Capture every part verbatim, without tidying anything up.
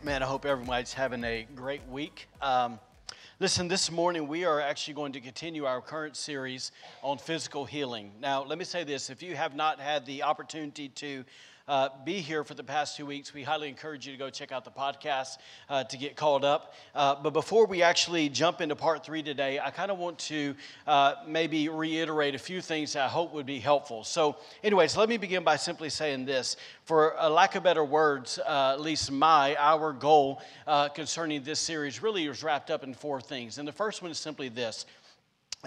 Man, I hope everybody's having a great week. Um, listen, this morning we are actually going to continue our current series on physical healing. Now, let me say this. If you have not had the opportunity to uh, be here for the past two weeks, we highly encourage you to go check out the podcast uh, to get called up. Uh, but before we actually jump into part three today, I kind of want to uh, maybe reiterate a few things that I hope would be helpful. So anyways, let me begin by simply saying this. For a lack of better words, uh, at least my, our goal uh, concerning this series really is wrapped up in four things. And the first one is simply this,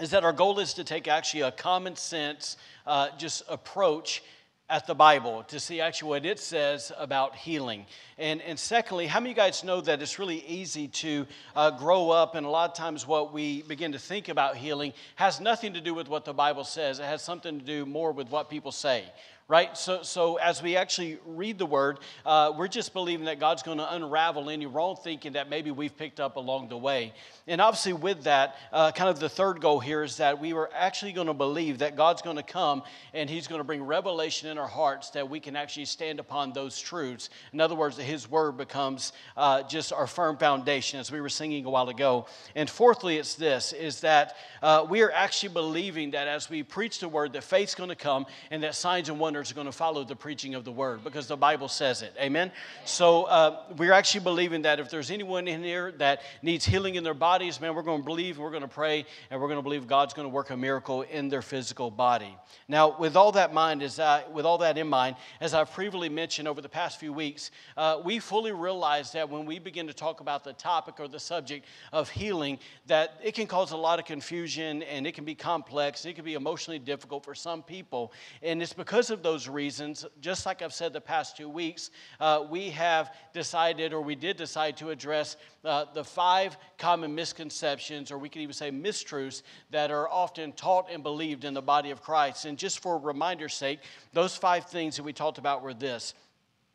is that our goal is to take actually a common sense uh, just approach at the Bible to see actually what it says about healing. And and secondly, how many of you guys know that it's really easy to uh, grow up, and a lot of times what we begin to think about healing has nothing to do with what the Bible says. It has something to do more with what people say. Right? So so as we actually read the Word, uh, we're just believing that God's going to unravel any wrong thinking that maybe we've picked up along the way. And obviously with that, uh, kind of the third goal here is that we were actually going to believe that God's going to come and He's going to bring revelation in our hearts that we can actually stand upon those truths. In other words, that His Word becomes uh, just our firm foundation, as we were singing a while ago. And fourthly, it's this, is that uh, we are actually believing that as we preach the Word, that faith's going to come and that signs and wonders are going to follow the preaching of the Word because the Bible says it. Amen? So uh, we're actually believing that if there's anyone in here that needs healing in their bodies, man, we're going to believe, we're going to pray, and we're going to believe God's going to work a miracle in their physical body. Now, with all that mind, as I, with all that in mind, as I've previously mentioned over the past few weeks, uh, we fully realize that when we begin to talk about the topic or the subject of healing, that it can cause a lot of confusion, and it can be complex, it can be emotionally difficult for some people, and it's because of those reasons, just like I've said the past two weeks, uh, we have decided, or we did decide to address uh, the five common misconceptions, or we could even say mistruths, that are often taught and believed in the body of Christ. And just for reminder's sake, those five things that we talked about were this,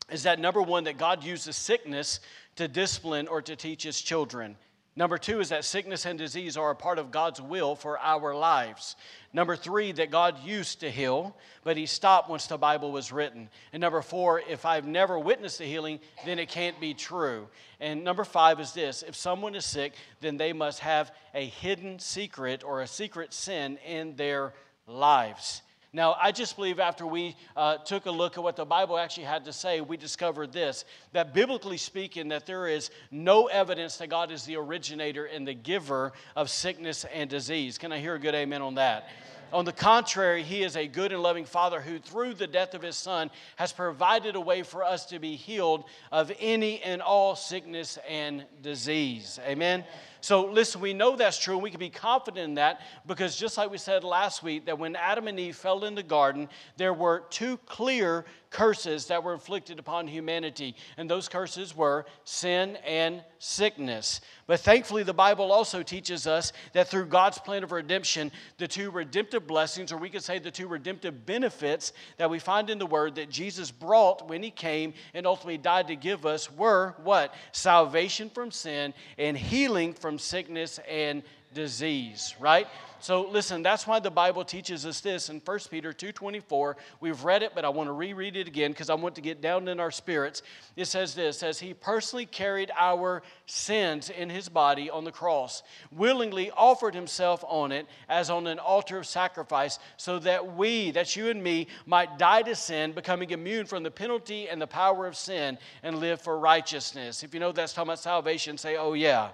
is that number one, that God uses sickness to discipline or to teach His children. Number two is that sickness and disease are a part of God's will for our lives. Number three, that God used to heal, but He stopped once the Bible was written. And number four, if I've never witnessed the healing, then it can't be true. And number five is this, if someone is sick, then they must have a hidden secret or a secret sin in their lives. Now, I just believe after we uh, took a look at what the Bible actually had to say, we discovered this, that biblically speaking, that there is no evidence that God is the originator and the giver of sickness and disease. Can I hear a good amen on that? On the contrary, He is a good and loving Father who, through the death of His Son, has provided a way for us to be healed of any and all sickness and disease. Amen? So, listen, we know that's true, and we can be confident in that because just like we said last week, that when Adam and Eve fell in the garden, there were two clear curses that were inflicted upon humanity, and those curses were sin and sickness. But thankfully, the Bible also teaches us that through God's plan of redemption, the two redemptive blessings, or we could say the two redemptive benefits that we find in the Word that Jesus brought when He came and ultimately died to give us were what? Salvation from sin and healing from sickness and disease, right? So listen, that's why the Bible teaches us this in First Peter two twenty-four. We've read it, but I want to reread it again because I want to get down in our spirits. It says this, as He personally carried our sins in His body on the cross, willingly offered Himself on it as on an altar of sacrifice so that we, that's you and me, might die to sin, becoming immune from the penalty and the power of sin and live for righteousness. If you know that's talking about salvation, say, oh yeah.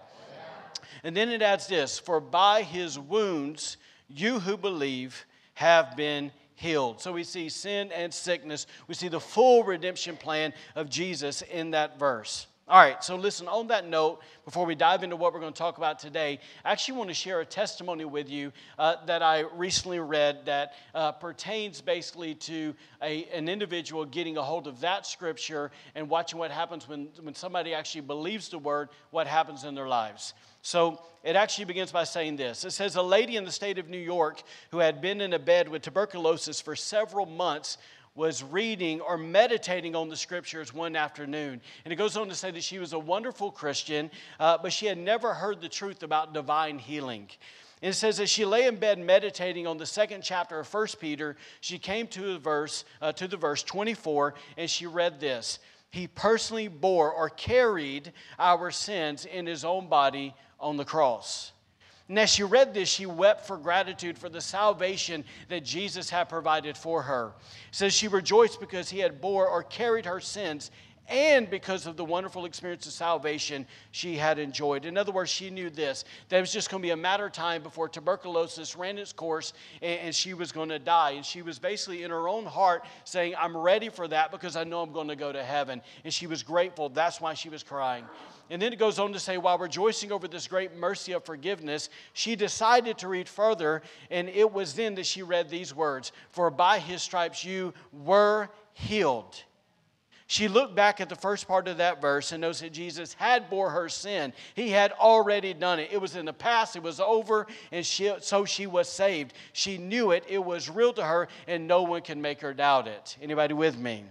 And then it adds this, for by His wounds, you who believe have been healed. So we see sin and sickness. We see the full redemption plan of Jesus in that verse. All right, so listen, on that note, before we dive into what we're going to talk about today, I actually want to share a testimony with you uh, that I recently read that uh, pertains basically to a, an individual getting a hold of that scripture and watching what happens when, when somebody actually believes the word, what happens in their lives. So it actually begins by saying this. It says, a lady in the state of New York who had been in a bed with tuberculosis for several months was reading or meditating on the scriptures one afternoon. And it goes on to say that she was a wonderful Christian, uh, but she had never heard the truth about divine healing. And it says, as she lay in bed meditating on the second chapter of First Peter, she came to the verse, uh, to the verse twenty-four, and she read this. He personally bore or carried our sins in his own body on the cross. And as she read this, she wept for gratitude for the salvation that Jesus had provided for her. It says she rejoiced because he had bore or carried her sins and because of the wonderful experience of salvation she had enjoyed. In other words, she knew this, that it was just going to be a matter of time before tuberculosis ran its course and she was going to die. And she was basically in her own heart saying, I'm ready for that because I know I'm going to go to heaven. And she was grateful. That's why she was crying. And then it goes on to say, while rejoicing over this great mercy of forgiveness, she decided to read further, and it was then that she read these words, for by his stripes you were healed. She looked back at the first part of that verse and knows that Jesus had bore her sin. He had already done it. It was in the past. It was over, and she, so she was saved. She knew it. It was real to her, and no one can make her doubt it. Anybody with me?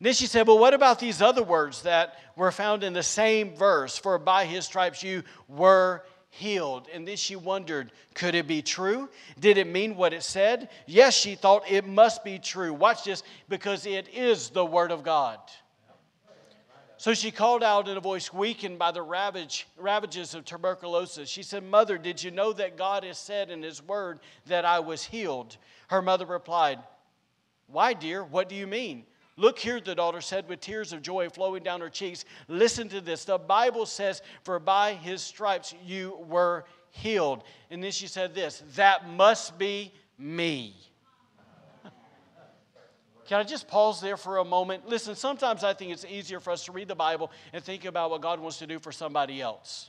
Then she said, well, what about these other words that were found in the same verse? For by his stripes you were healed. And then she wondered, could it be true? Did it mean what it said? Yes, she thought, it must be true. Watch this, because it is the word of God. So she called out in a voice weakened by the ravage, ravages of tuberculosis. She said, Mother, did you know that God has said in his word that I was healed? Her mother replied, Why, dear, what do you mean? Look here, the daughter said, with tears of joy flowing down her cheeks. Listen to this. The Bible says, for by his stripes you were healed. And then she said this, that must be me. Can I just pause there for a moment? Listen, sometimes I think it's easier for us to read the Bible and think about what God wants to do for somebody else.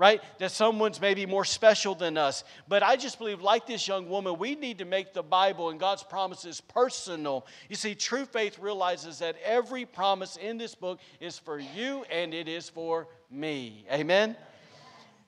Right? That someone's maybe more special than us. But I just believe, like this young woman, we need to make the Bible and God's promises personal. You see, true faith realizes that every promise in this book is for you and it is for me. Amen?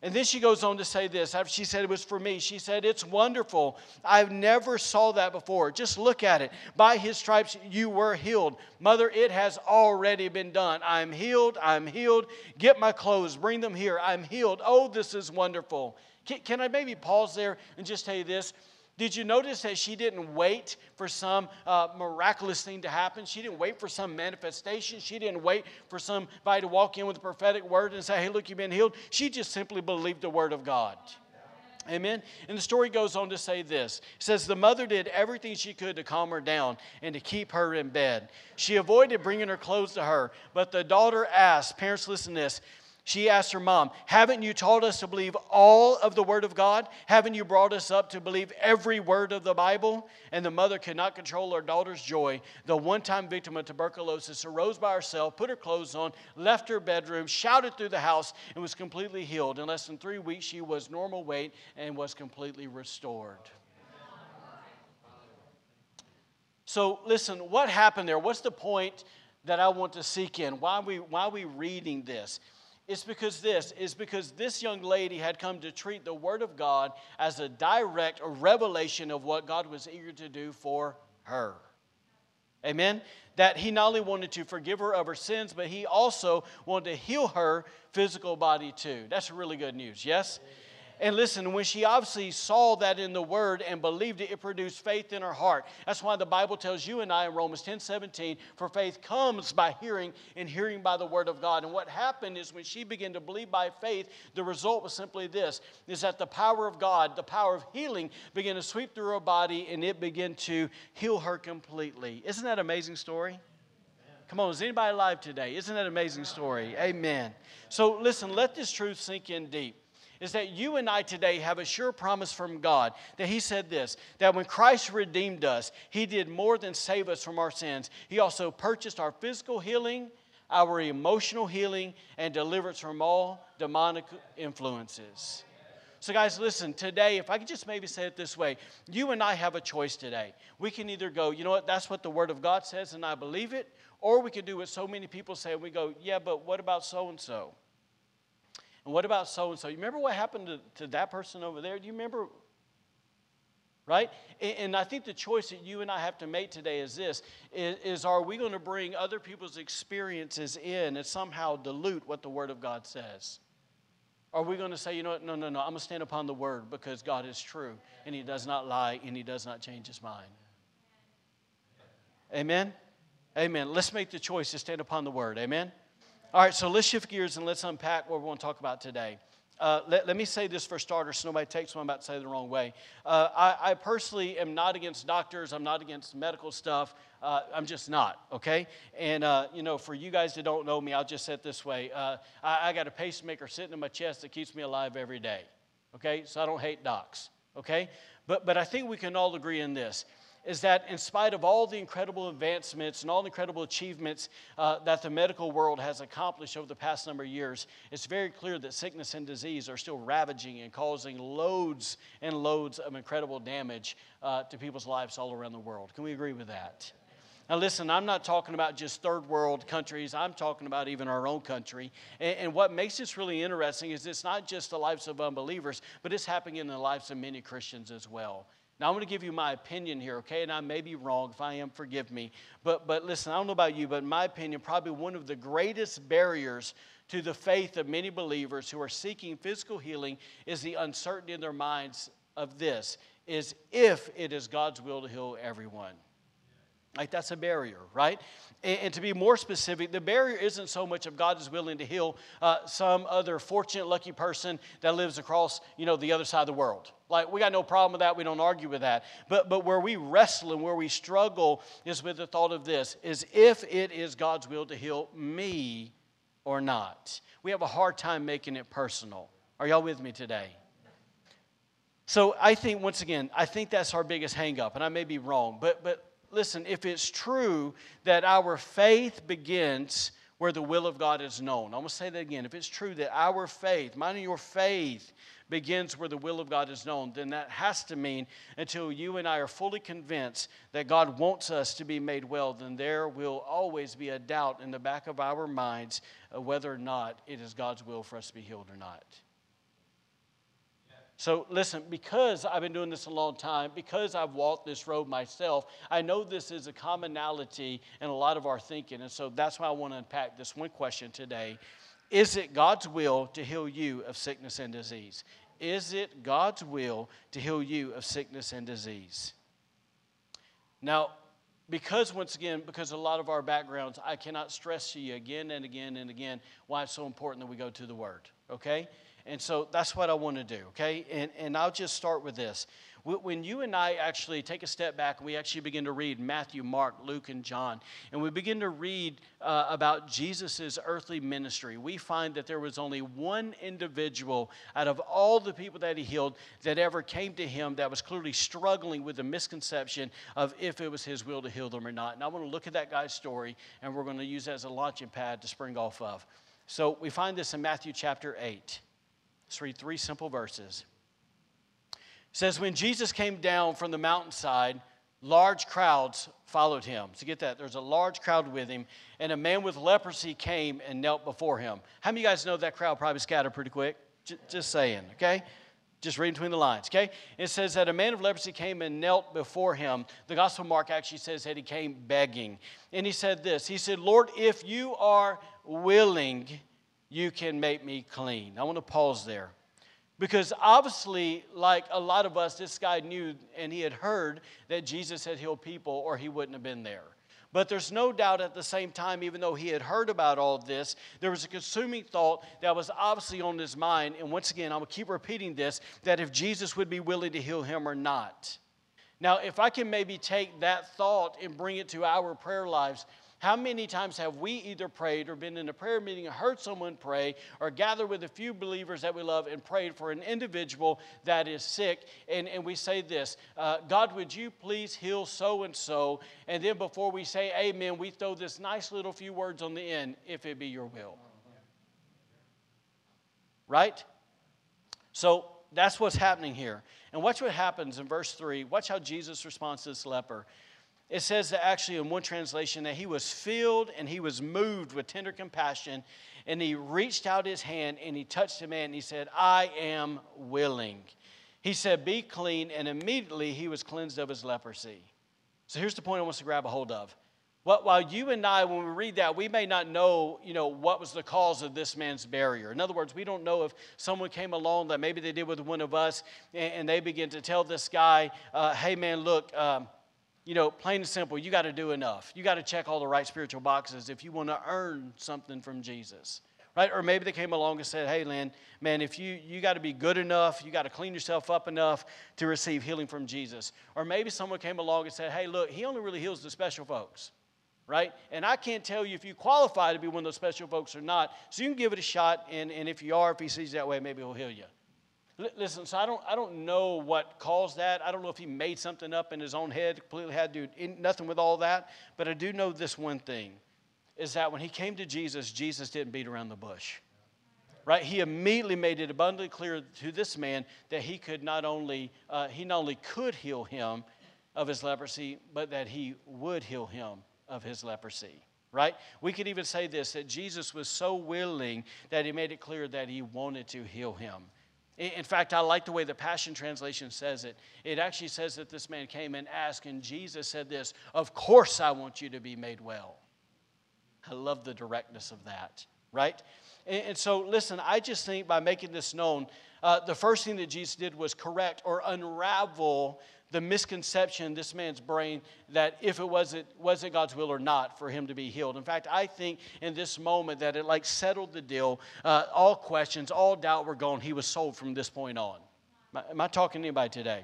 And then she goes on to say this. After she said it was for me, she said, it's wonderful. I've never saw that before. Just look at it. By his stripes you were healed. Mother, it has already been done. I'm healed. I'm healed. Get my clothes. Bring them here. I'm healed. Oh, this is wonderful. Can, can I maybe pause there and just tell you this? Did you notice that she didn't wait for some uh, miraculous thing to happen? She didn't wait for some manifestation. She didn't wait for somebody to walk in with a prophetic word and say, hey, look, you've been healed. She just simply believed the word of God. Amen. And the story goes on to say this. It says, the mother did everything she could to calm her down and to keep her in bed. She avoided bringing her clothes to her, but the daughter asked, parents, listen to this. She asked her mom, haven't you taught us to believe all of the word of God? Haven't you brought us up to believe every word of the Bible? And the mother could not control her daughter's joy. The one-time victim of tuberculosis arose by herself, put her clothes on, left her bedroom, shouted through the house, and was completely healed. In less than three weeks, she was normal weight and was completely restored. So listen, what happened there? What's the point that I want to seek in? Why are we, why are we reading this? It's because this, is because this young lady had come to treat the Word of God as a direct revelation of what God was eager to do for her. Amen? That he not only wanted to forgive her of her sins, but he also wanted to heal her physical body too. That's really good news, yes? And listen, when she obviously saw that in the Word and believed it, it produced faith in her heart. That's why the Bible tells you and I in Romans ten seventeen, for faith comes by hearing and hearing by the Word of God. And what happened is when she began to believe by faith, the result was simply this, is that the power of God, the power of healing, began to sweep through her body and it began to heal her completely. Isn't that an amazing story? Come on, is anybody alive today? Isn't that an amazing story? Amen. So listen, let this truth sink in deep. Is that you and I today have a sure promise from God that he said this, that when Christ redeemed us, he did more than save us from our sins. He also purchased our physical healing, our emotional healing and deliverance from all demonic influences. So guys, listen, today, if I could just maybe say it this way, you and I have a choice today. We can either go, you know what, that's what the Word of God says and I believe it, or we can do what so many people say. We go, yeah, but what about so-and-so? And what about so-and-so? You remember what happened to, to that person over there? Do you remember? Right? And, and I think the choice that you and I have to make today is this, is, is are we going to bring other people's experiences in and somehow dilute what the Word of God says? Are we going to say, you know what, no, no, no, I'm going to stand upon the Word because God is true and He does not lie and He does not change His mind. Amen? Amen. Let's make the choice to stand upon the Word. Amen? All right, so let's shift gears and let's unpack what we're going to talk about today. Uh, let, let me say this for starters so nobody takes what I'm about to say the wrong way. Uh, I, I personally am not against doctors. I'm not against medical stuff. Uh, I'm just not, okay? And, uh, you know, for you guys that don't know me, I'll just say it this way. Uh, I, I got a pacemaker sitting in my chest that keeps me alive every day, okay? So I don't hate docs, okay? But, but I think we can all agree in this, is that in spite of all the incredible advancements and all the incredible achievements uh, that the medical world has accomplished over the past number of years, it's very clear that sickness and disease are still ravaging and causing loads and loads of incredible damage uh, to people's lives all around the world. Can we agree with that? Now listen, I'm not talking about just third world countries. I'm talking about even our own country. And, and what makes this really interesting is it's not just the lives of unbelievers, but it's happening in the lives of many Christians as well. Now, I'm going to give you my opinion here, okay? And I may be wrong. If I am, forgive me. But but listen, I don't know about you, but in my opinion, probably one of the greatest barriers to the faith of many believers who are seeking physical healing is the uncertainty in their minds of this, is if it is God's will to heal everyone. Like, that's a barrier, right? And, and to be more specific, the barrier isn't so much if God is willing to heal uh, some other fortunate, lucky person that lives across, you know, the other side of the world. Like, we got no problem with that. We don't argue with that. But but where we wrestle and where we struggle is with the thought of this, is if it is God's will to heal me or not. We have a hard time making it personal. Are y'all with me today? So I think, once again, I think that's our biggest hang-up, and I may be wrong, but but... listen, if it's true that our faith begins where the will of God is known. I'm going to say that again. If it's true that our faith, mine and your faith, begins where the will of God is known, then that has to mean until you and I are fully convinced that God wants us to be made well, then there will always be a doubt in the back of our minds whether or not it is God's will for us to be healed or not. So listen, because I've been doing this a long time, because I've walked this road myself, I know this is a commonality in a lot of our thinking. And so that's why I want to unpack this one question today. Is it God's will to heal you of sickness and disease? Is it God's will to heal you of sickness and disease? Now, because once again, because of a lot of our backgrounds, I cannot stress to you again and again and again why it's so important that we go to the Word, okay? And so that's what I want to do, okay? And and I'll just start with this. When you and I actually take a step back and we actually begin to read Matthew, Mark, Luke, and John, and we begin to read uh, about Jesus' earthly ministry, we find that there was only one individual out of all the people that he healed that ever came to him that was clearly struggling with the misconception of if it was his will to heal them or not. And I want to look at that guy's story, and we're going to use that as a launching pad to spring off of. So we find this in Matthew chapter eight. Let's read three simple verses. It says, when Jesus came down from the mountainside, large crowds followed him. So get that. There's a large crowd with him, and a man with leprosy came and knelt before him. How many of you guys know that crowd probably scattered pretty quick? J- just saying, okay? Just reading between the lines, okay? It says that a man of leprosy came and knelt before him. The Gospel of Mark actually says that he came begging. And he said this. He said, Lord, if you are willing, you can make me clean. I want to pause there. Because obviously, like a lot of us, this guy knew and he had heard that Jesus had healed people or he wouldn't have been there. But there's no doubt at the same time, even though he had heard about all this, there was a consuming thought that was obviously on his mind. And once again, I'm going to keep repeating this, that if Jesus would be willing to heal him or not. Now, if I can maybe take that thought and bring it to our prayer lives, How many times have we either prayed or been in a prayer meeting and heard someone pray or gathered with a few believers that we love and prayed for an individual that is sick, and, and we say this, uh, God, would you please heal so-and-so, and then before we say amen, we throw this nice little few words on the end, if it be your will. Right? So that's what's happening here. And watch what happens in verse three. Watch how Jesus responds to this leper. It says that actually in one translation that he was filled and he was moved with tender compassion, and he reached out his hand and he touched the man and he said, I am willing. He said, be clean, and immediately he was cleansed of his leprosy. So here's the point I want us to grab a hold of. What, while you and I, when we read that, we may not know, you know, what was the cause of this man's barrier. In other words, we don't know if someone came along that maybe they did with one of us, and, and they begin to tell this guy, uh, hey, man, look, um, you know, plain and simple, you got to do enough. You got to check all the right spiritual boxes if you want to earn something from Jesus. Right? Or maybe they came along and said, hey, Lynn, man, if you, you got to be good enough, you got to clean yourself up enough to receive healing from Jesus. Or maybe someone came along and said, hey, look, he only really heals the special folks. Right? And I can't tell you if you qualify to be one of those special folks or not, so you can give it a shot, and, and if you are, if he sees you that way, maybe he'll heal you. L- listen, so I don't I don't know what caused that. I don't know if he made something up in his own head, completely had to do nothing with all that, but I do know this one thing, is that when he came to Jesus, Jesus didn't beat around the bush. Right? He immediately made it abundantly clear to this man that he could not only, uh, he not only could heal him of his leprosy, but that he would heal him of his leprosy, right? We could even say this, that Jesus was so willing that he made it clear that he wanted to heal him. In fact, I like the way the Passion Translation says it. It actually says that this man came and asked, and Jesus said this, of course I want you to be made well. I love the directness of that, right? And, and so, listen, I just think by making this known, uh, the first thing that Jesus did was correct or unravel the misconception in this man's brain that if it wasn't, wasn't God's will or not for him to be healed. In fact, I think in this moment that it like settled the deal. Uh, all questions, all doubt were gone. He was sold from this point on. Am I, am I talking to anybody today?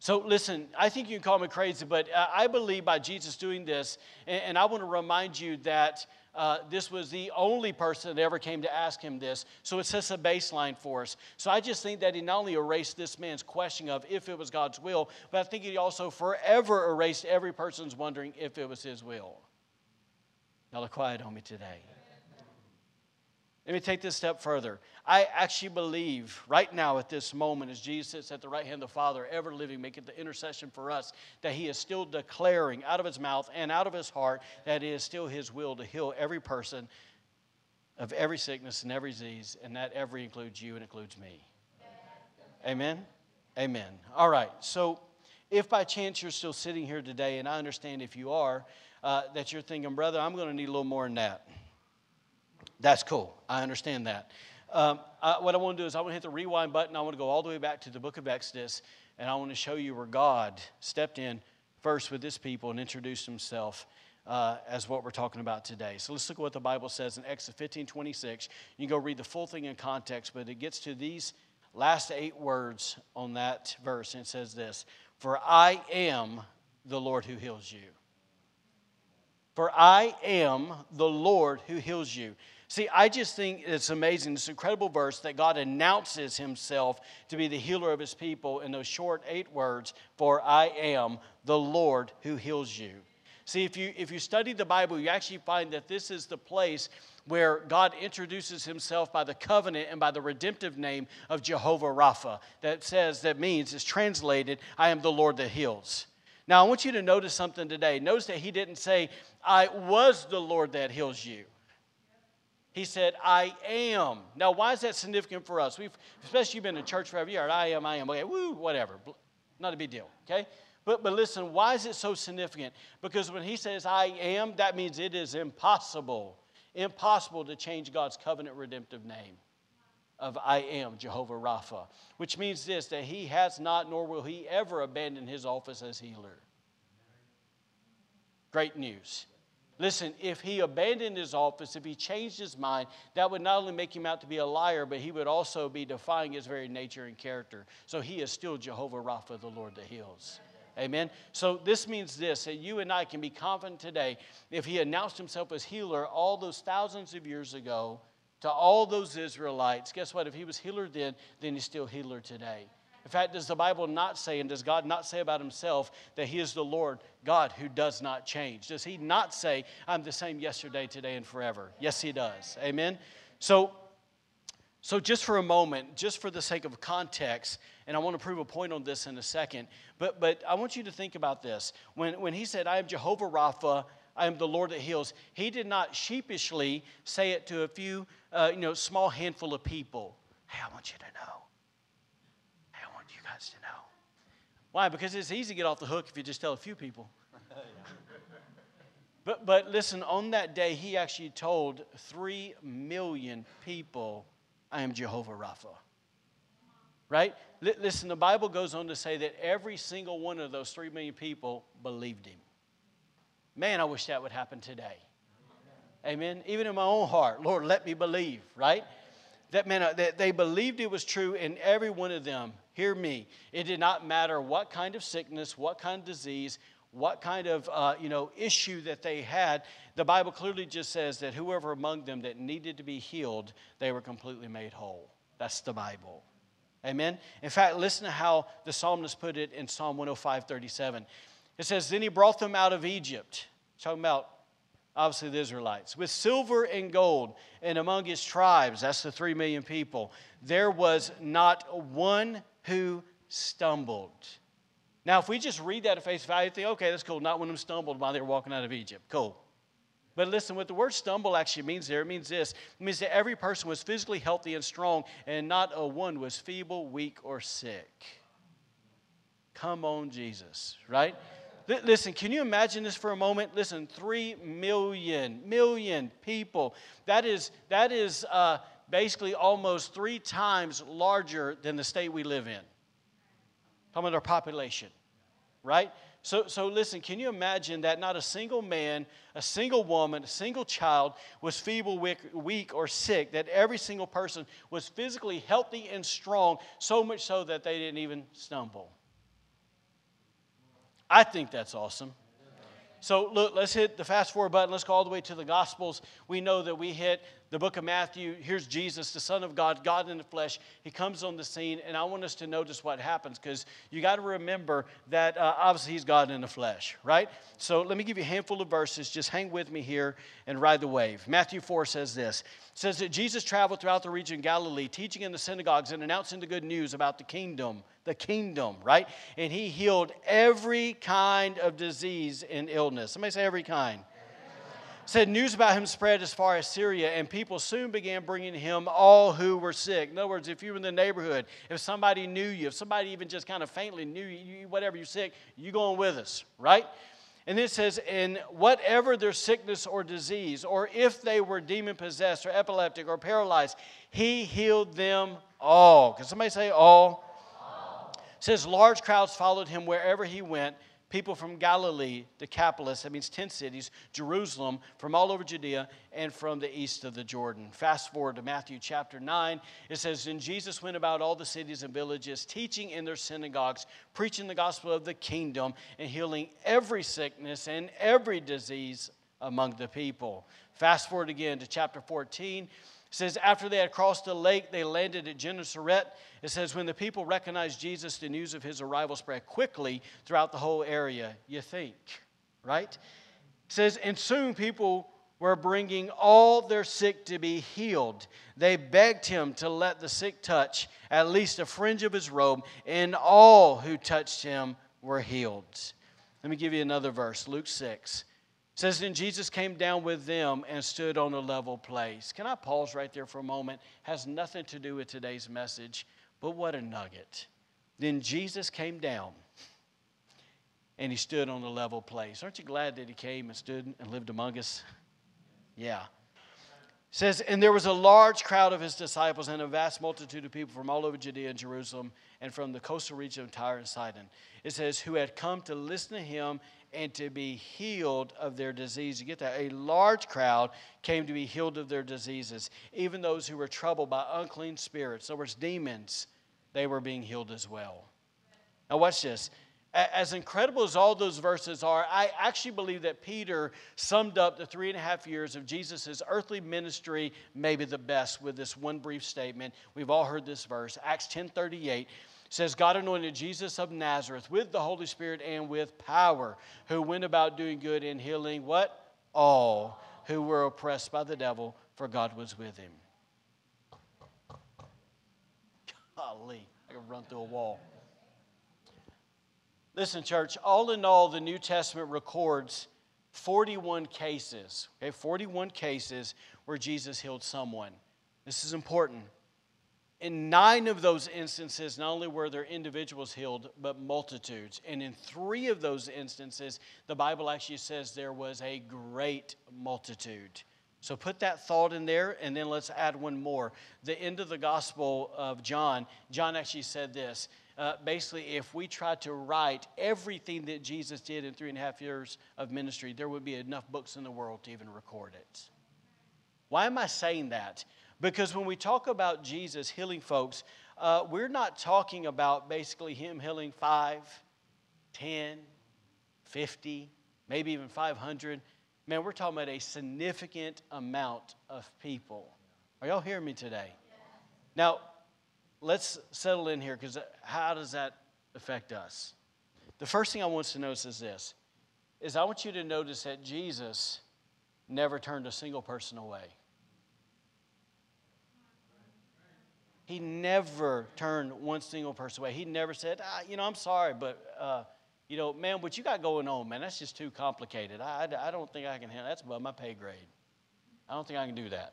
So listen, I think you can call me crazy, but uh, I believe by Jesus doing this, and, and I want to remind you that Uh, this was the only person that ever came to ask him this. So it sets a baseline for us. So I just think that he not only erased this man's question of if it was God's will, but I think he also forever erased every person's wondering if it was his will. Y'all are quiet on me today. Let me take this step further. I actually believe right now at this moment, as Jesus sits at the right hand of the Father, ever living, making the intercession for us, that he is still declaring out of his mouth and out of his heart that it is still his will to heal every person of every sickness and every disease, and that every includes you and includes me. Amen? Amen. All right, so if by chance you're still sitting here today, and I understand if you are, uh, that you're thinking, brother, I'm going to need a little more than that. That's cool. I understand that. Um, I, what I want to do is I want to hit the rewind button. I want to go all the way back to the book of Exodus, and I want to show you where God stepped in first with his people and introduced himself uh, as what we're talking about today. So let's look at what the Bible says in Exodus fifteen twenty-six. You can go read the full thing in context, but it gets to these last eight words on that verse, and it says this, for I am the Lord who heals you. For I am the Lord who heals you. See, I just think it's amazing, this incredible verse that God announces himself to be the healer of his people in those short eight words, for I am the Lord who heals you. See, if you if you study the Bible, you actually find that this is the place where God introduces himself by the covenant and by the redemptive name of Jehovah Rapha. That says, that means, it's translated, I am the Lord that heals. Now, I want you to notice something today. Notice that he didn't say, I was the Lord that heals you. He said, I am. Now, why is that significant for us? We've, especially you've been in church forever. You're I am, I am. Okay, woo, whatever. Not a big deal, okay? But, but listen, why is it so significant? Because when he says, I am, that means it is impossible, impossible to change God's covenant redemptive name of I am, Jehovah Rapha, which means this, that he has not nor will he ever abandon his office as healer. Great news. Listen, if he abandoned his office, if he changed his mind, that would not only make him out to be a liar, but he would also be defying his very nature and character. So he is still Jehovah Rapha, the Lord that heals. Amen. So this means this, that you and I can be confident today. If he announced himself as healer all those thousands of years ago to all those Israelites, guess what? If he was healer then, then he's still healer today. In fact, does the Bible not say, and does God not say about himself that he is the Lord God who does not change? Does he not say, I'm the same yesterday, today, and forever? Yes, he does. Amen. So, So just for a moment, just for the sake of context, and I want to prove a point on this in a second, but but I want you to think about this. When when he said, I am Jehovah Rapha, I am the Lord that heals, he did not sheepishly say it to a few, uh, you know, small handful of people. Hey, I want you to know. Hey, I want you guys to know. Why? Because it's easy to get off the hook if you just tell a few people. but But listen, on that day, he actually told three million people, I am Jehovah Rapha, right? L- listen, the Bible goes on to say that every single one of those three million people believed him. Man, I wish that would happen today. Amen. Amen. Even in my own heart, Lord, let me believe, right? That man, uh, that they believed it was true, and every one of them, hear me, it did not matter what kind of sickness, what kind of disease, what kind of uh, you know issue that they had. The Bible clearly just says that whoever among them that needed to be healed, they were completely made whole. That's the Bible. Amen? In fact, listen to how the psalmist put it in Psalm one oh five, thirty-seven. It says, then he brought them out of Egypt. Talking about, obviously, the Israelites. With silver and gold, and among his tribes, that's the three million people, there was not one who stumbled. Now, if we just read that at face value, you think, okay, that's cool. Not one of them stumbled while they were walking out of Egypt. Cool. But listen, what the word stumble actually means there, it means this. It means that every person was physically healthy and strong, and not a one was feeble, weak, or sick. Come on, Jesus, right? L- listen, can you imagine this for a moment? Listen, three million, million people. That is, that is uh, basically almost three times larger than the state we live in. Talking about our population, right? So, so listen, can you imagine that not a single man, a single woman, a single child was feeble, weak, weak, or sick, that every single person was physically healthy and strong, so much so that they didn't even stumble? I think that's awesome. So look, let's hit the fast forward button. Let's go all the way to the Gospels. We know that we hit the book of Matthew. Here's Jesus, the Son of God, God in the flesh. He comes on the scene, and I want us to notice what happens, because you got to remember that uh, obviously he's God in the flesh, right? So let me give you a handful of verses. Just hang with me here and ride the wave. Matthew four says this. It says that Jesus traveled throughout the region of Galilee, teaching in the synagogues and announcing the good news about the kingdom. The kingdom, right? And he healed every kind of disease and illness. Somebody say every kind. Said news about him spread as far as Syria, and people soon began bringing him all who were sick. In other words, if you were in the neighborhood, if somebody knew you, if somebody even just kind of faintly knew you, whatever, you're sick, you're going with us, right? And it says, in whatever their sickness or disease, or if they were demon-possessed or epileptic or paralyzed, he healed them all. Can somebody say all? Says large crowds followed him wherever he went. People from Galilee, Decapolis, that means ten cities, Jerusalem, from all over Judea, and from the east of the Jordan. Fast forward to Matthew chapter nine. It says, and Jesus went about all the cities and villages, teaching in their synagogues, preaching the gospel of the kingdom, and healing every sickness and every disease among the people. Fast forward again to chapter fourteen. It says, after they had crossed the lake, they landed at Gennesaret. It says, when the people recognized Jesus, the news of his arrival spread quickly throughout the whole area. You think, right? It says, and soon people were bringing all their sick to be healed. They begged him to let the sick touch at least a fringe of his robe, and all who touched him were healed. Let me give you another verse, Luke six. It says, then Jesus came down with them and stood on a level place. Can I pause right there for a moment? Has nothing to do with today's message, but what a nugget. Then Jesus came down and he stood on a level place. Aren't you glad that he came and stood and lived among us? Yeah. It says, and there was a large crowd of his disciples and a vast multitude of people from all over Judea and Jerusalem and from the coastal region of Tyre and Sidon. It says, who had come to listen to him and to be healed of their disease. You get that? A large crowd came to be healed of their diseases. Even those who were troubled by unclean spirits, in other words, demons, they were being healed as well. Now watch this. As incredible as all those verses are, I actually believe that Peter summed up the three and a half years of Jesus' earthly ministry maybe the best with this one brief statement. We've all heard this verse. Acts ten thirty-eight says, God anointed Jesus of Nazareth with the Holy Spirit and with power, who went about doing good and healing what? All who were oppressed by the devil, for God was with him. Golly, I could run through a wall. Listen, church, all in all, the New Testament records forty-one cases, okay, forty-one cases where Jesus healed someone. This is important. In nine of those instances, not only were there individuals healed, but multitudes. And in three of those instances, the Bible actually says there was a great multitude. So put that thought in there, and then let's add one more. The end of the Gospel of John, John actually said this. Uh, basically, if we tried to write everything that Jesus did in three and a half years of ministry, there would be enough books in the world to even record it. Why am I saying that? Because when we talk about Jesus healing folks, uh, we're not talking about basically him healing five, ten, fifty, maybe even five hundred. Man, we're talking about a significant amount of people. Are y'all hearing me today? Now, let's settle in here, because how does that affect us? The first thing I want you to notice is this, is I want you to notice that Jesus never turned a single person away. He never turned one single person away. He never said, ah, you know, I'm sorry, but, uh, you know, man, what you got going on, man, that's just too complicated. I, I, I don't think I can handle that. That's above my pay grade. I don't think I can do that.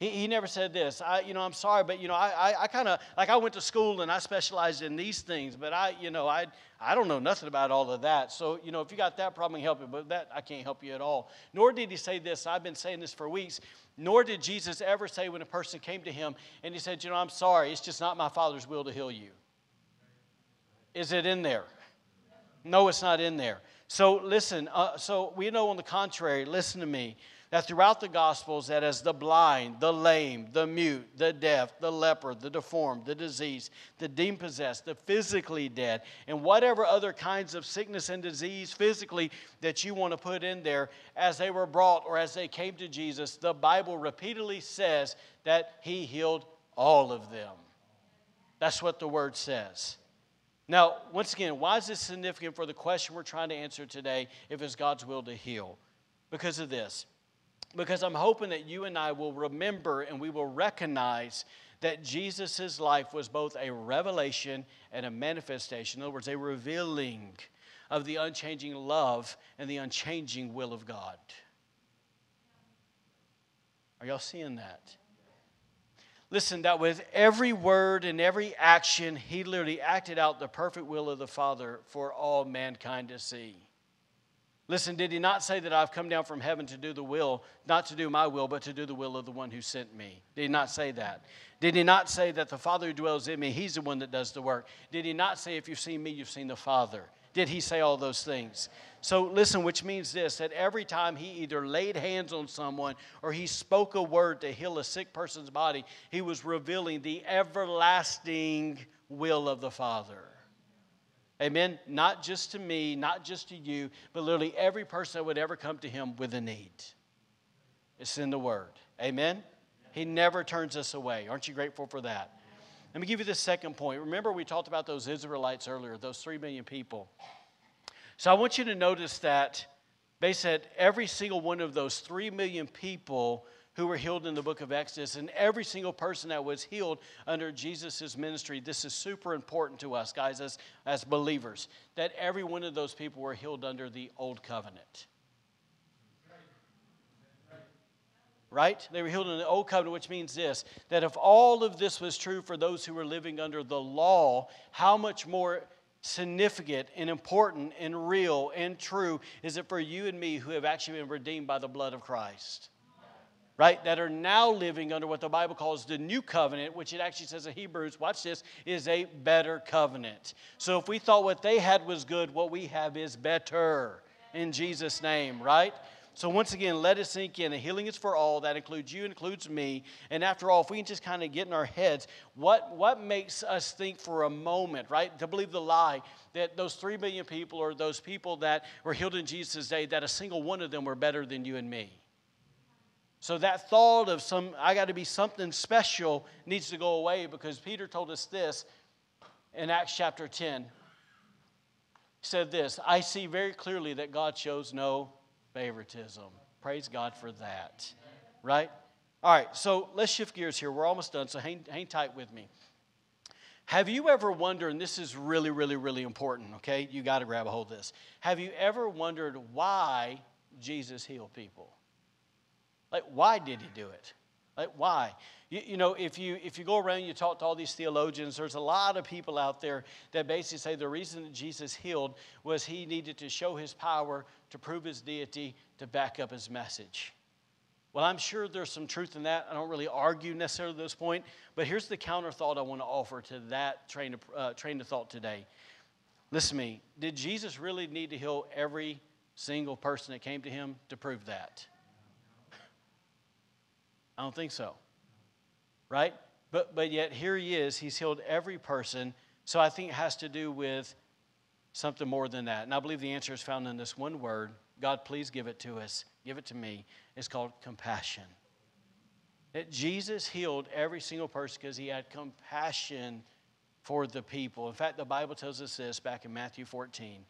He, he never said this, I, you know, I'm sorry, but, you know, I, I, I kind of, like I went to school and I specialized in these things, but I, you know, I, I don't know nothing about all of that. So, you know, if you got that problem, I can help you, but that, I can't help you at all. Nor did he say this, I've been saying this for weeks, nor did Jesus ever say when a person came to him and he said, you know, I'm sorry, it's just not my Father's will to heal you. Is it in there? No, it's not in there. So listen, uh, so we know on the contrary, listen to me, that throughout the Gospels, that as the blind, the lame, the mute, the deaf, the leper, the deformed, the diseased, the demon-possessed, the physically dead, and whatever other kinds of sickness and disease physically that you want to put in there, as they were brought or as they came to Jesus, the Bible repeatedly says that he healed all of them. That's what the Word says. Now, once again, why is this significant for the question we're trying to answer today, if it's God's will to heal? Because of this. Because I'm hoping that you and I will remember and we will recognize that Jesus' life was both a revelation and a manifestation. In other words, a revealing of the unchanging love and the unchanging will of God. Are y'all seeing that? Listen, that with every word and every action, he literally acted out the perfect will of the Father for all mankind to see. Listen, did he not say that I've come down from heaven to do the will, not to do my will, but to do the will of the one who sent me? Did he not say that? Did he not say that the Father who dwells in me, he's the one that does the work? Did he not say, if you've seen me, you've seen the Father? Did he say all those things? So listen, which means this, that every time he either laid hands on someone or he spoke a word to heal a sick person's body, he was revealing the everlasting will of the Father. Amen? Not just to me, not just to you, but literally every person that would ever come to him with a need. It's in the Word. Amen? He never turns us away. Aren't you grateful for that? Let me give you the second point. Remember, we talked about those Israelites earlier, those three million people. So I want you to notice that they said every single one of those three million people who were healed in the book of Exodus, and every single person that was healed under Jesus' ministry. This is super important to us, guys, as, as believers, that every one of those people were healed under the old covenant. Right? They were healed in the old covenant, which means this, that if all of this was true for those who were living under the law, how much more significant and important and real and true is it for you and me who have actually been redeemed by the blood of Christ? Right, that are now living under what the Bible calls the new covenant, which it actually says in Hebrews, watch this, is a better covenant. So if we thought what they had was good, what we have is better in Jesus' name, right? So once again, let it sink in. The healing is for all. That includes you, includes me. And after all, if we can just kind of get in our heads, what, what makes us think for a moment, right, to believe the lie that those three million people or those people that were healed in Jesus' day, that a single one of them were better than you and me? So that thought of some, I got to be something special, needs to go away, because Peter told us this in Acts chapter ten. He said this, I see very clearly that God shows no favoritism. Praise God for that. Right? All right, so let's shift gears here. We're almost done, so hang, hang tight with me. Have you ever wondered, and this is really, really, really important, okay? You got to grab a hold of this. Have you ever wondered why Jesus healed people? Like, why did he do it? Like, why? You, you know, if you if you go around and you talk to all these theologians, there's a lot of people out there that basically say the reason that Jesus healed was he needed to show his power, to prove his deity, to back up his message. Well, I'm sure there's some truth in that. I don't really argue necessarily at this point, but here's the counter thought I want to offer to that train of, uh, train of thought today. Listen to me. Did Jesus really need to heal every single person that came to him to prove that? I don't think so, right? But but yet here he is. He's healed every person. So I think it has to do with something more than that. And I believe the answer is found in this one word. God, please give it to us. Give it to me. It's called compassion. That Jesus healed every single person because he had compassion for the people. In fact, the Bible tells us this back in Matthew fourteen.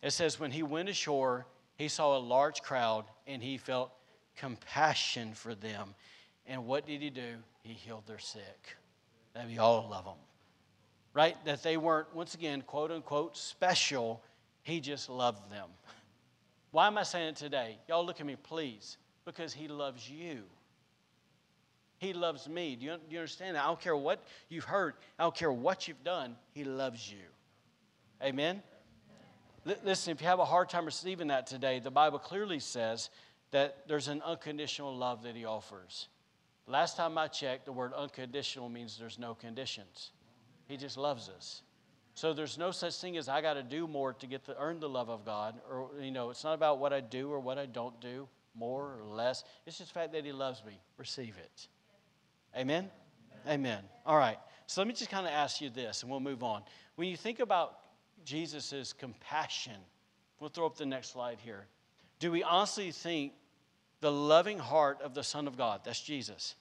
It says, when he went ashore, he saw a large crowd and he felt compassion for them. And what did he do? He healed their sick. That'd be all of them, right? That they weren't, once again, quote unquote, special. He just loved them. Why am I saying it today? Y'all look at me, please. Because he loves you. He loves me. Do you, do you understand that? I don't care what you've heard. I don't care what you've done. He loves you. Amen? L- listen, if you have a hard time receiving that today, the Bible clearly says that there's an unconditional love that he offers. Last time I checked, the word unconditional means there's no conditions. He just loves us. So there's no such thing as I got to do more to get to earn the love of God. Or, you know, it's not about what I do or what I don't do, more or less. It's just the fact that he loves me. Receive it. Amen? Amen. Amen. All right. So let me just kind of ask you this, and we'll move on. When you think about Jesus' compassion, we'll throw up the next slide here. Do we honestly think the loving heart of the Son of God, that's Jesus,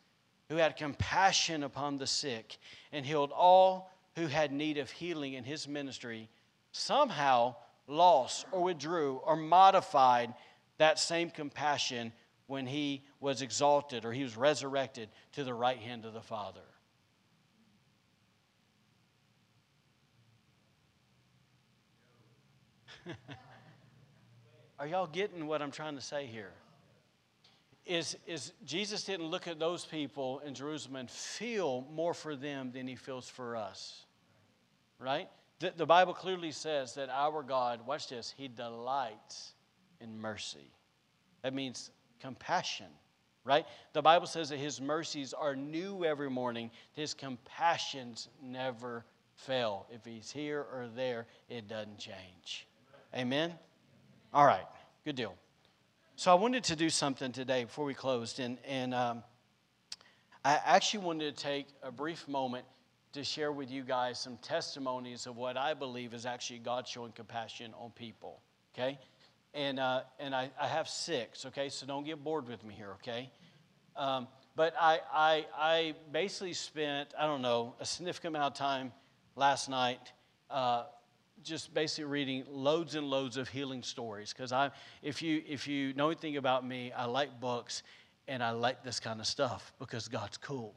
who had compassion upon the sick and healed all who had need of healing in his ministry, somehow lost or withdrew or modified that same compassion when he was exalted or he was resurrected to the right hand of the Father? Are y'all getting what I'm trying to say here? Is, is Jesus didn't look at those people in Jerusalem and feel more for them than he feels for us, right? The, the Bible clearly says that our God, watch this, he delights in mercy. That means compassion, right? The Bible says that his mercies are new every morning. His compassions never fail. If he's here or there, it doesn't change. Amen? All right, good deal. So I wanted to do something today before we closed, and, and um, I actually wanted to take a brief moment to share with you guys some testimonies of what I believe is actually God showing compassion on people, okay? And uh, and I, I have six, okay? So don't get bored with me here, okay? Um, but I, I I basically spent, I don't know, a significant amount of time last night uh just basically reading loads and loads of healing stories, because I, if you if you know anything about me, I like books, and I like this kind of stuff because God's cool,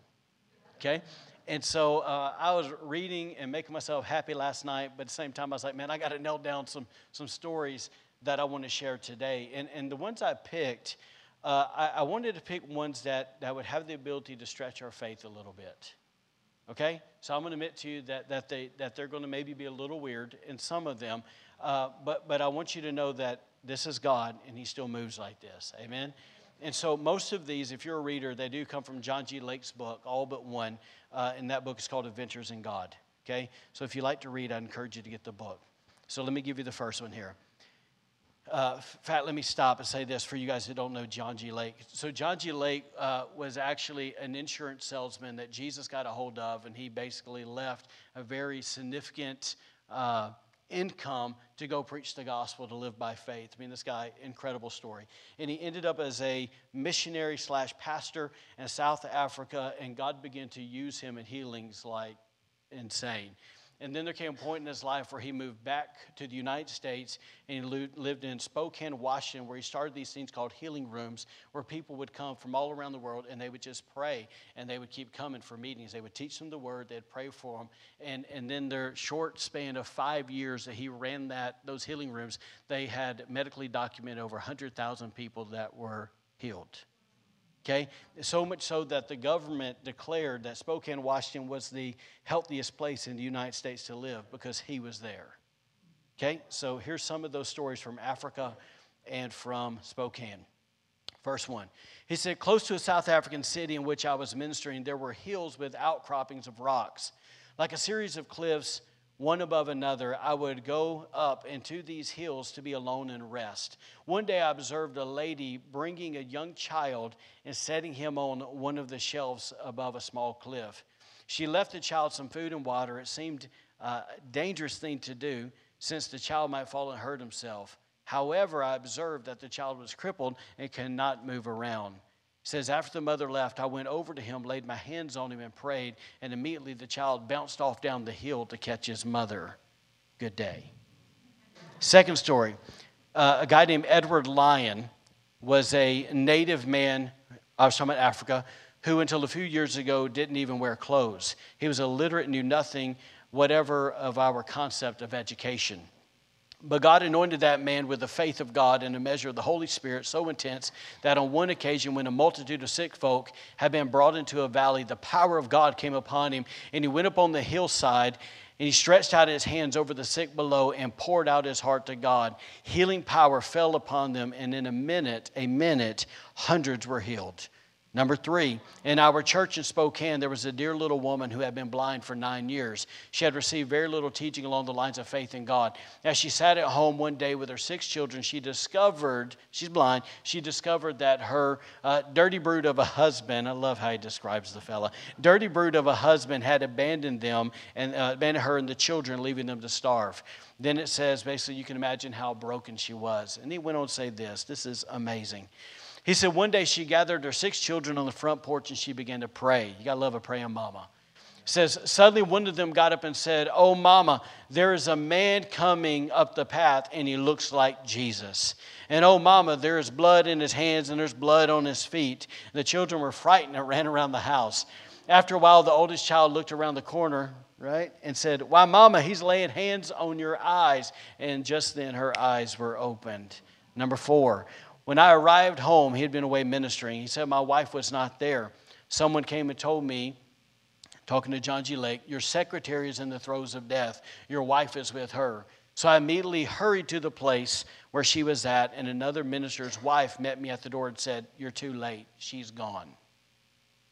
okay? And so uh, I was reading and making myself happy last night, but at the same time I was like, man, I got to nail down some some stories that I want to share today. And and the ones I picked, uh, I, I wanted to pick ones that that would have the ability to stretch our faith a little bit. Okay, so I'm going to admit to you that that they that they're going to maybe be a little weird in some of them, uh, but but I want you to know that this is God and He still moves like this. Amen. And so most of these, if you're a reader, they do come from John G. Lake's book, all but one, uh, and that book is called Adventures in God. Okay, so if you like to read, I encourage you to get the book. So let me give you the first one here. Uh, in fact, let me stop and say this for you guys who don't know John G. Lake. So John G. Lake uh, was actually an insurance salesman that Jesus got a hold of, and he basically left a very significant uh, income to go preach the gospel, to live by faith. I mean, this guy, incredible story. And he ended up as a missionary slash pastor in South Africa, and God began to use him in healings like insane. And then there came a point in his life where he moved back to the United States, and he lived in Spokane, Washington, where he started these things called healing rooms, where people would come from all around the world, and they would just pray, and they would keep coming for meetings. They would teach them the word. They'd pray for them. And, and then their short span of five years that he ran that those healing rooms, they had medically documented over one hundred thousand people that were healed. Okay, so much so that the government declared that Spokane, Washington was the healthiest place in the United States to live because he was there. Okay, so here's some of those stories from Africa and from Spokane. Verse one, he said, close to a South African city in which I was ministering, there were hills with outcroppings of rocks. Like a series of cliffs, one above another, I would go up into these hills to be alone and rest. One day I observed a lady bringing a young child and setting him on one of the shelves above a small cliff. She left the child some food and water. It seemed uh, a dangerous thing to do since the child might fall and hurt himself. However, I observed that the child was crippled and could not move around. It says, after the mother left, I went over to him, laid my hands on him, and prayed, and immediately the child bounced off down the hill to catch his mother. Good day. Second story, uh, a guy named Edward Lyon was a native man, I was talking about Africa, who until a few years ago didn't even wear clothes. He was illiterate, knew nothing, whatever of our concept of education. But God anointed that man with the faith of God and a measure of the Holy Spirit so intense that on one occasion when a multitude of sick folk had been brought into a valley, the power of God came upon him, and he went up on the hillside, and he stretched out his hands over the sick below and poured out his heart to God. Healing power fell upon them, and in a minute, a minute, hundreds were healed. Number three, in our church in Spokane, there was a dear little woman who had been blind for nine years. She had received very little teaching along the lines of faith in God. As she sat at home one day with her six children, she discovered, she's blind, she discovered that her uh, dirty brood of a husband, I love how he describes the fella, dirty brood of a husband had abandoned them and uh, abandoned her and the children, leaving them to starve. Then it says, basically, you can imagine how broken she was. And he went on to say this, this is amazing. He said, one day she gathered her six children on the front porch and she began to pray. You got to love a praying mama. It says, suddenly one of them got up and said, oh, mama, there is a man coming up the path and he looks like Jesus. And oh, mama, there is blood in his hands and there's blood on his feet. The children were frightened and ran around the house. After a while, the oldest child looked around the corner, right, and said, why, mama, he's laying hands on your eyes. And just then her eyes were opened. Number four. When I arrived home, he had been away ministering. He said, my wife was not there. Someone came and told me, talking to John G. Lake, your secretary is in the throes of death. Your wife is with her. So I immediately hurried to the place where she was at, and another minister's wife met me at the door and said, you're too late. She's gone.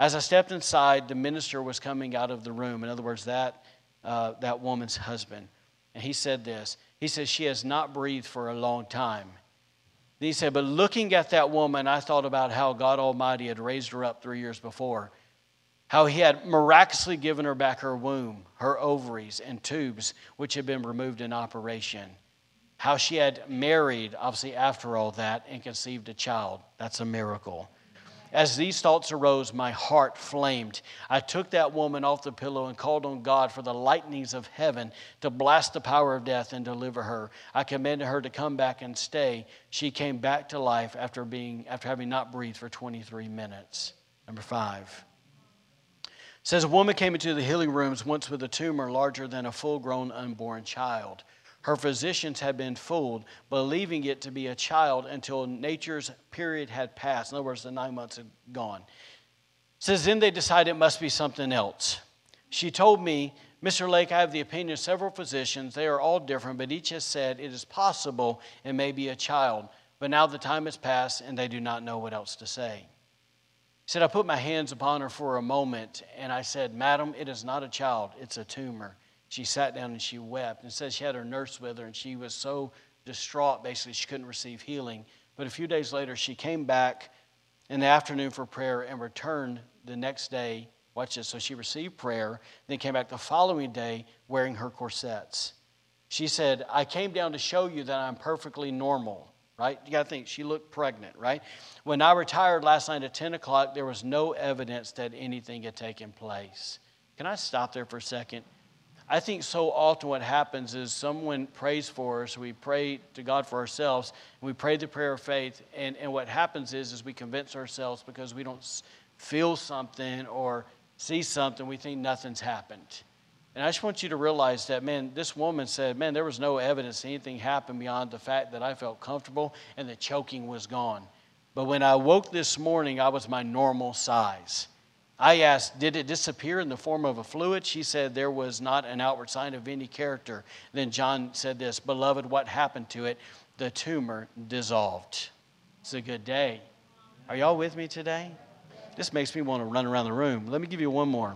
As I stepped inside, the minister was coming out of the room. In other words, that, uh, that woman's husband. And he said this. He says, she has not breathed for a long time. And he said, but looking at that woman, I thought about how God Almighty had raised her up three years before, how he had miraculously given her back her womb, her ovaries, and tubes, which had been removed in operation, how she had married, obviously, after all that, and conceived a child. That's a miracle. As these thoughts arose, my heart flamed. I took that woman off the pillow and called on God for the lightnings of heaven to blast the power of death and deliver her. I commanded her to come back and stay. She came back to life after being after having not breathed for twenty-three minutes. Number five. It says, a woman came into the healing rooms once with a tumor larger than a full-grown unborn child. Her physicians had been fooled, believing it to be a child until nature's period had passed. In other words, the nine months had gone. It says, then they decided it must be something else. She told me, Mister Lake, I have the opinion of several physicians. They are all different, but each has said it is possible it may be a child. But now the time has passed, and they do not know what else to say. He said, I put my hands upon her for a moment, and I said, Madam, it is not a child. It's a tumor. She sat down and she wept, and said she had her nurse with her, and she was so distraught, basically. She couldn't receive healing. But a few days later, she came back in the afternoon for prayer and returned the next day. Watch this. So she received prayer, then came back the following day wearing her corsets. She said, I came down to show you that I'm perfectly normal, right? You got to think, she looked pregnant, right? When I retired last night at ten o'clock, there was no evidence that anything had taken place. Can I stop there for a second? I think so often what happens is someone prays for us, we pray to God for ourselves, and we pray the prayer of faith, and, and what happens is, is we convince ourselves because we don't feel something or see something, we think nothing's happened. And I just want you to realize that, man, this woman said, man, there was no evidence anything happened beyond the fact that I felt comfortable and the choking was gone. But when I woke this morning, I was my normal size. I asked, did it disappear in the form of a fluid? She said, there was not an outward sign of any character. Then John said this, beloved, what happened to it? The tumor dissolved. It's a good day. Are y'all with me today? This makes me want to run around the room. Let me give you one more.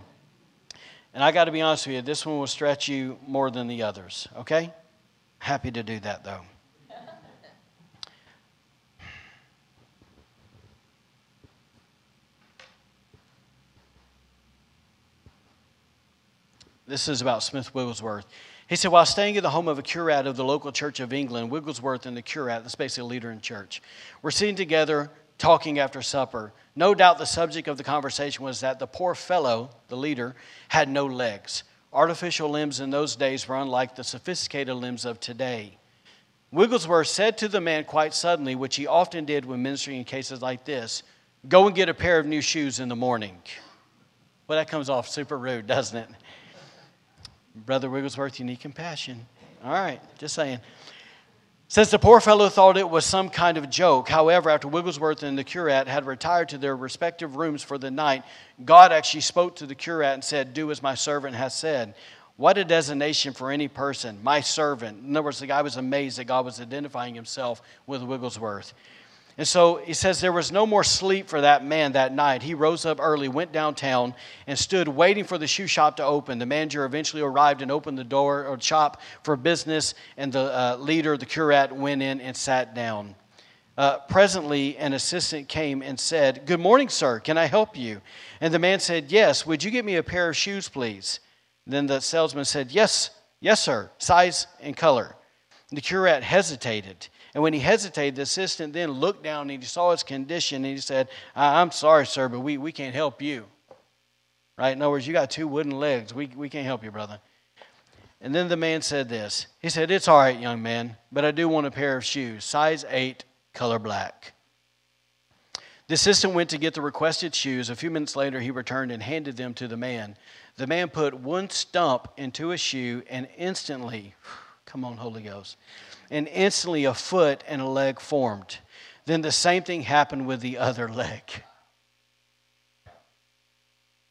And I got to be honest with you, this one will stretch you more than the others, okay? Happy to do that, though. This is about Smith Wigglesworth. He said, while staying at the home of a curate of the local Church of England, Wigglesworth and the curate, that's basically a leader in church, were sitting together talking after supper. No doubt the subject of the conversation was that the poor fellow, the leader, had no legs. Artificial limbs in those days were unlike the sophisticated limbs of today. Wigglesworth said to the man quite suddenly, which he often did when ministering in cases like this, go and get a pair of new shoes in the morning. Well, that comes off super rude, doesn't it? Brother Wigglesworth, you need compassion. All right, just saying. Since the poor fellow thought it was some kind of joke, however, after Wigglesworth and the curate had retired to their respective rooms for the night, God actually spoke to the curate and said, do as my servant has said. What a designation for any person, my servant. In other words, the guy was amazed that God was identifying himself with Wigglesworth. And so he says there was no more sleep for that man that night. He rose up early, went downtown, and stood waiting for the shoe shop to open. The manager eventually arrived and opened the door or shop for business, and the uh, leader, the curate, went in and sat down. Uh, presently, an assistant came and said, good morning, sir. Can I help you? And the man said, yes. Would you get me a pair of shoes, please? Then the salesman said, yes, yes, sir, size and color. The curate hesitated. And when he hesitated, the assistant then looked down and he saw his condition and he said, I'm sorry, sir, but we, we can't help you. Right? In other words, you got two wooden legs. We, we can't help you, brother. And then the man said this. He said, it's all right, young man, but I do want a pair of shoes, size eight, color black. The assistant went to get the requested shoes. A few minutes later, he returned and handed them to the man. The man put one stump into a shoe and instantly, come on, Holy Ghost, and instantly a foot and a leg formed. Then the same thing happened with the other leg. It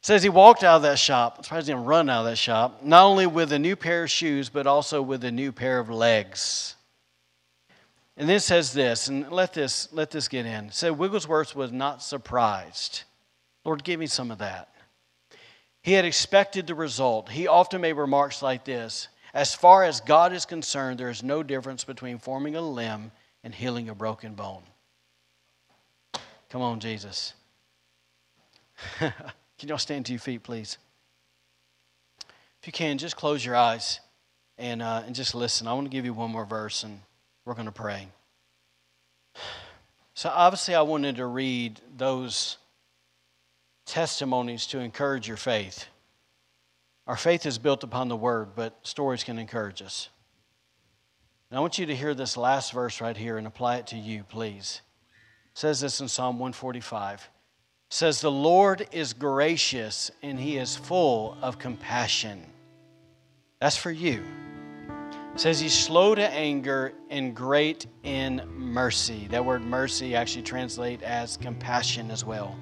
says he walked out of that shop. I'm surprised he didn't run out of that shop. Not only with a new pair of shoes, but also with a new pair of legs. And then it says this, and let this, let this get in. It said Wigglesworth was not surprised. Lord, give me some of that. He had expected the result. He often made remarks like this. As far as God is concerned, there is no difference between forming a limb and healing a broken bone. Come on, Jesus. Can y'all stand to your feet, please? If you can, just close your eyes and uh, and just listen. I want to give you one more verse, and we're going to pray. So obviously I wanted to read those testimonies to encourage your faith. Our faith is built upon the Word, but stories can encourage us. And I want you to hear this last verse right here and apply it to you, please. It says this in Psalm one forty-five. It says, the Lord is gracious and He is full of compassion. That's for you. It says He's slow to anger and great in mercy. That word mercy actually translates as compassion as well.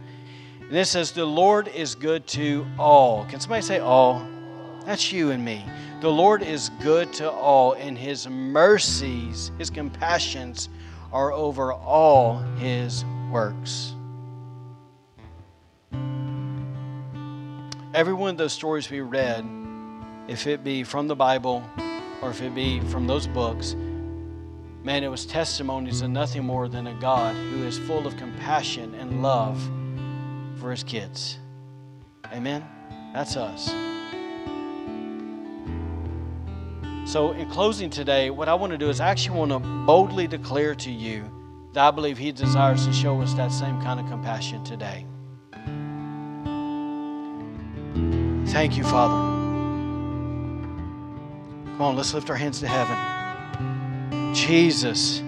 And it says, the Lord is good to all. Can somebody say all? That's you and me. The Lord is good to all, and His mercies, His compassions are over all His works. Every one of those stories we read, if it be from the Bible or if it be from those books, Man, it was testimonies of nothing more than a God who is full of compassion and love for his kids. Amen? That's us. So in closing today, what I want to do is I actually want to boldly declare to you that I believe he desires to show us that same kind of compassion today. Thank you, Father. Come on, let's lift our hands to heaven. Jesus.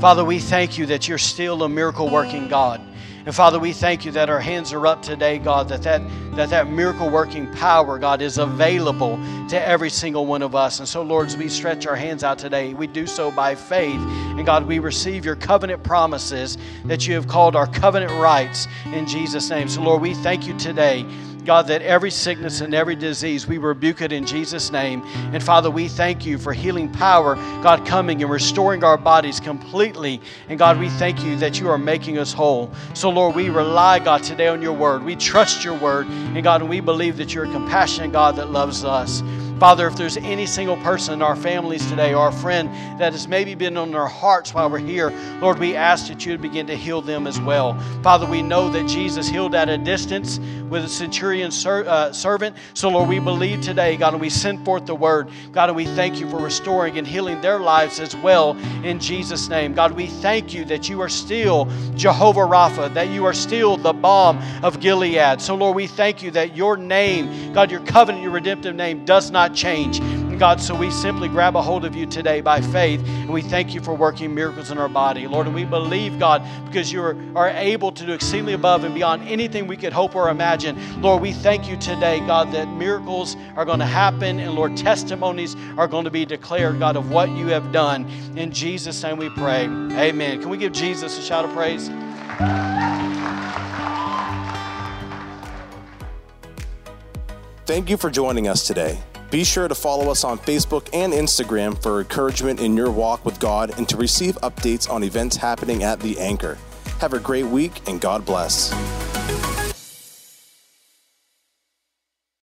Father, we thank you that you're still a miracle-working God. And Father, we thank you that our hands are up today, God, that that, that, that miracle-working power, God, is available to every single one of us. And so, Lord, as we stretch our hands out today, we do so by faith. And God, we receive your covenant promises that you have called our covenant rights in Jesus' name. So, Lord, we thank you today, God, that every sickness and every disease, we rebuke it in Jesus' name. And Father, we thank you for healing power, God, coming and restoring our bodies completely. And God, we thank you that you are making us whole. So Lord, we rely, God, today on your word. We trust your word. And God, we believe that you're a compassionate God that loves us. Father, if there's any single person in our families today or a friend that has maybe been on their hearts while we're here, Lord, we ask that you would begin to heal them as well. Father, we know that Jesus healed at a distance with a centurion ser- uh, servant. So, Lord, we believe today, God, and we send forth the word. God, and we thank you for restoring and healing their lives as well in Jesus' name. God, we thank you that you are still Jehovah Rapha, that you are still the balm of Gilead. So, Lord, we thank you that your name, God, your covenant, your redemptive name does not change. God, so we simply grab a hold of you today by faith, and we thank you for working miracles in our body, Lord, and we believe, God, because you are, are able to do exceedingly above and beyond anything we could hope or imagine. Lord, we thank you today, God, that miracles are going to happen, and Lord, testimonies are going to be declared, God, of what you have done. In Jesus' name we pray. Amen. Can we give Jesus a shout of praise? Thank you for joining us today. Be sure to follow us on Facebook and Instagram for encouragement in your walk with God and to receive updates on events happening at The Anchor. Have a great week and God bless.